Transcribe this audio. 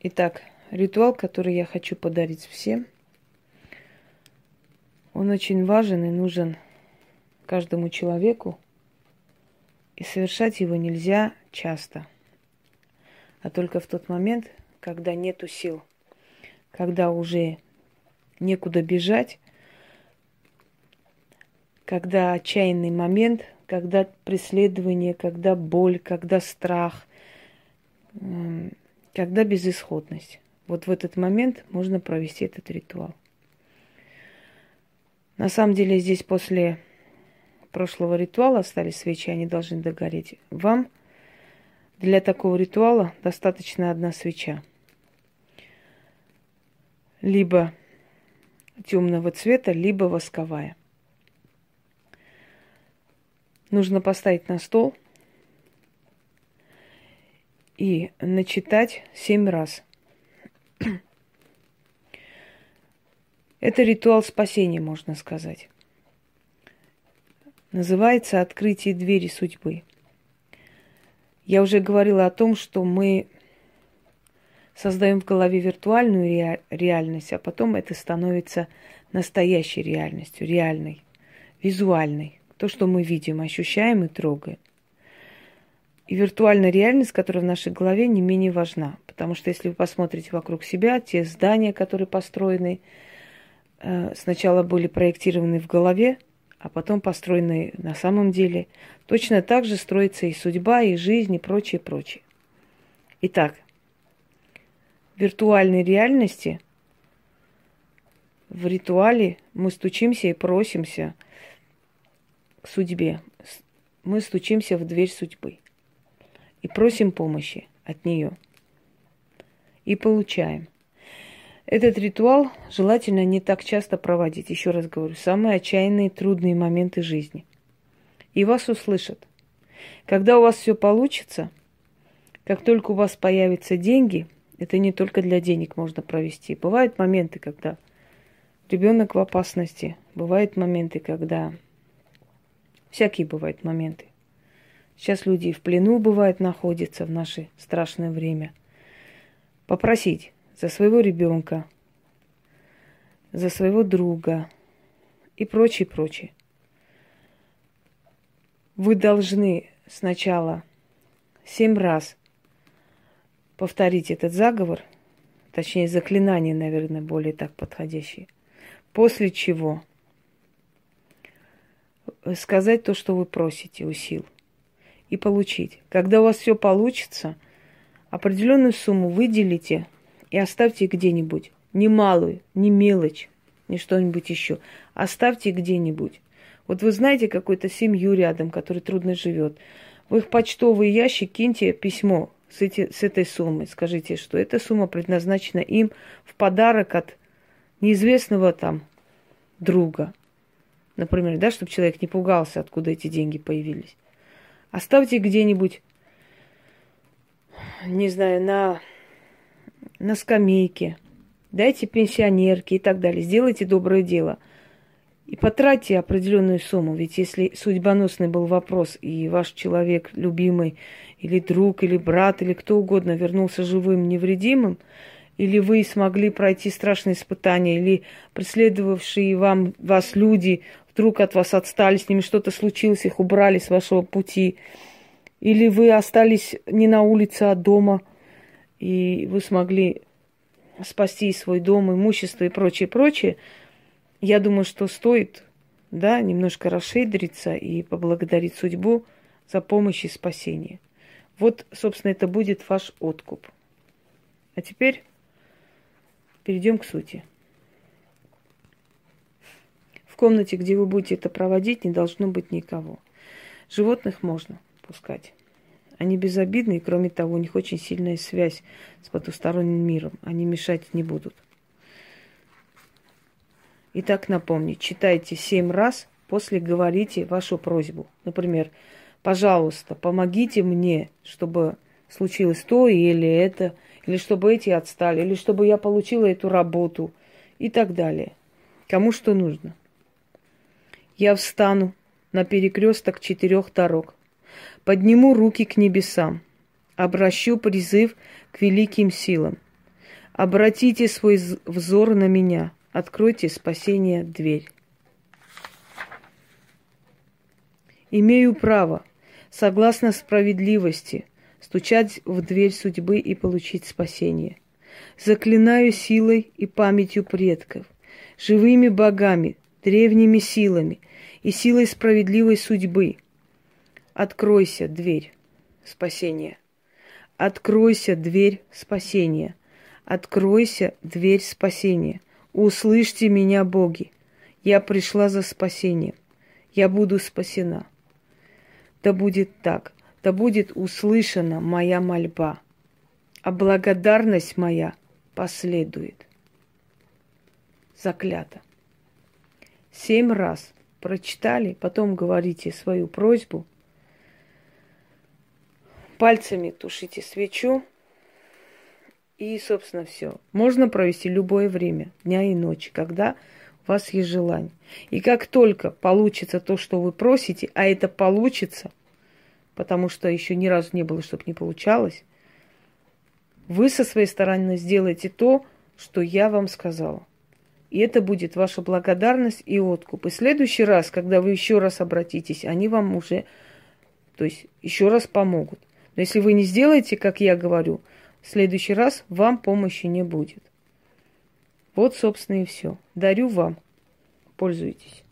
Итак, ритуал, который я хочу подарить всем, он очень важен и нужен каждому человеку. И совершать его нельзя часто, а только в тот момент, когда нету сил, когда уже некуда бежать, когда отчаянный момент, когда преследование, когда боль, когда страх, когда безысходность. Вот в этот момент можно провести этот ритуал. На самом деле здесь после прошлого ритуала остались свечи, они должны догореть. Вам для такого ритуала достаточно одна свеча. Либо темного цвета, либо восковая. Нужно поставить на стол и начитать 7 раз. Это ритуал спасения, можно сказать. Называется «Открытие двери судьбы». Я уже говорила о том, что мы создаем в голове виртуальную реальность, а потом это становится настоящей реальностью, реальной, визуальной. То, что мы видим, ощущаем и трогаем. И виртуальная реальность, которая в нашей голове, не менее важна. Потому что если вы посмотрите вокруг себя, те здания, которые построены, сначала были проектированы в голове, а потом построены на самом деле. Точно так же строится и судьба, и жизнь, и прочее, прочее. Итак, в виртуальной реальности, в ритуале мы стучимся и просимся к судьбе. Мы стучимся в дверь судьбы и просим помощи от нее. И получаем. Этот ритуал желательно не так часто проводить. Еще раз говорю, самые отчаянные, трудные моменты жизни. И вас услышат. Когда у вас все получится, как только у вас появятся деньги, это не только для денег можно провести. Бывают моменты, когда ребенок в опасности. Бывают моменты, когда... Всякие бывают моменты. Сейчас люди в плену, бывает, находятся в наше страшное время. Попросить за своего ребенка, за своего друга и прочее, прочее. Вы должны сначала 7 раз повторить этот заговор, точнее заклинание, наверное, более так подходящее, после чего сказать то, что вы просите у сил, и получить. Когда у вас все получится, определенную сумму выделите и оставьте где-нибудь. Не малую, не мелочь, не что-нибудь еще. Оставьте где-нибудь. Вот вы знаете какую-то семью рядом, которая трудно живет. В их почтовый ящик киньте письмо с этой суммой. Скажите, что эта сумма предназначена им в подарок от неизвестного там друга. Например, да, чтобы человек не пугался, откуда эти деньги появились. Оставьте где-нибудь, не знаю, на скамейке, дайте пенсионерке и так далее. Сделайте доброе дело и потратьте определенную сумму. Ведь если судьбоносный был вопрос, и ваш человек, любимый, или друг, или брат, или кто угодно вернулся живым, невредимым, или вы смогли пройти страшные испытания, или преследовавшие вас люди вдруг от вас отстали, с ними что-то случилось, их убрали с вашего пути, или вы остались не на улице, а дома, и вы смогли спасти свой дом, имущество и прочее, прочее, я думаю, что стоит, да, немножко расшидриться и поблагодарить судьбу за помощь и спасение. Вот, собственно, это будет ваш откуп. А теперь... перейдем к сути. В комнате, где вы будете это проводить, не должно быть никого. Животных можно пускать. Они безобидны, и кроме того, у них очень сильная связь с потусторонним миром. Они мешать не будут. Итак, напомню, читайте 7 раз, после говорите вашу просьбу. Например, пожалуйста, помогите мне, чтобы случилось то или это, или чтобы эти отстали, или чтобы я получила эту работу и так далее. Кому что нужно. Я встану на перекресток 4 дорог, подниму руки к небесам, обращу призыв к великим силам. Обратите свой взор на меня. Откройте спасение дверь. Имею право, согласно справедливости, стучать в дверь судьбы и получить спасение. Заклинаю силой и памятью предков, живыми богами, древними силами и силой справедливой судьбы. Откройся, дверь спасения. Откройся, дверь спасения. Откройся, дверь спасения. Услышьте меня, боги. Я пришла за спасением. Я буду спасена. Да будет так. Да будет услышана моя мольба. А благодарность моя последует. Заклято. 7 раз прочитали, потом говорите свою просьбу. Пальцами тушите свечу. И, собственно, все. Можно провести любое время, дня и ночи, когда у вас есть желание. И как только получится то, что вы просите, а это получится, потому что еще ни разу не было, чтобы не получалось, вы со своей стороны сделаете то, что я вам сказала. И это будет ваша благодарность и откуп. И в следующий раз, когда вы еще раз обратитесь, они вам уже, то есть, еще раз помогут. Но если вы не сделаете, как я говорю, в следующий раз вам помощи не будет. Вот, собственно, и все. Дарю вам. Пользуйтесь.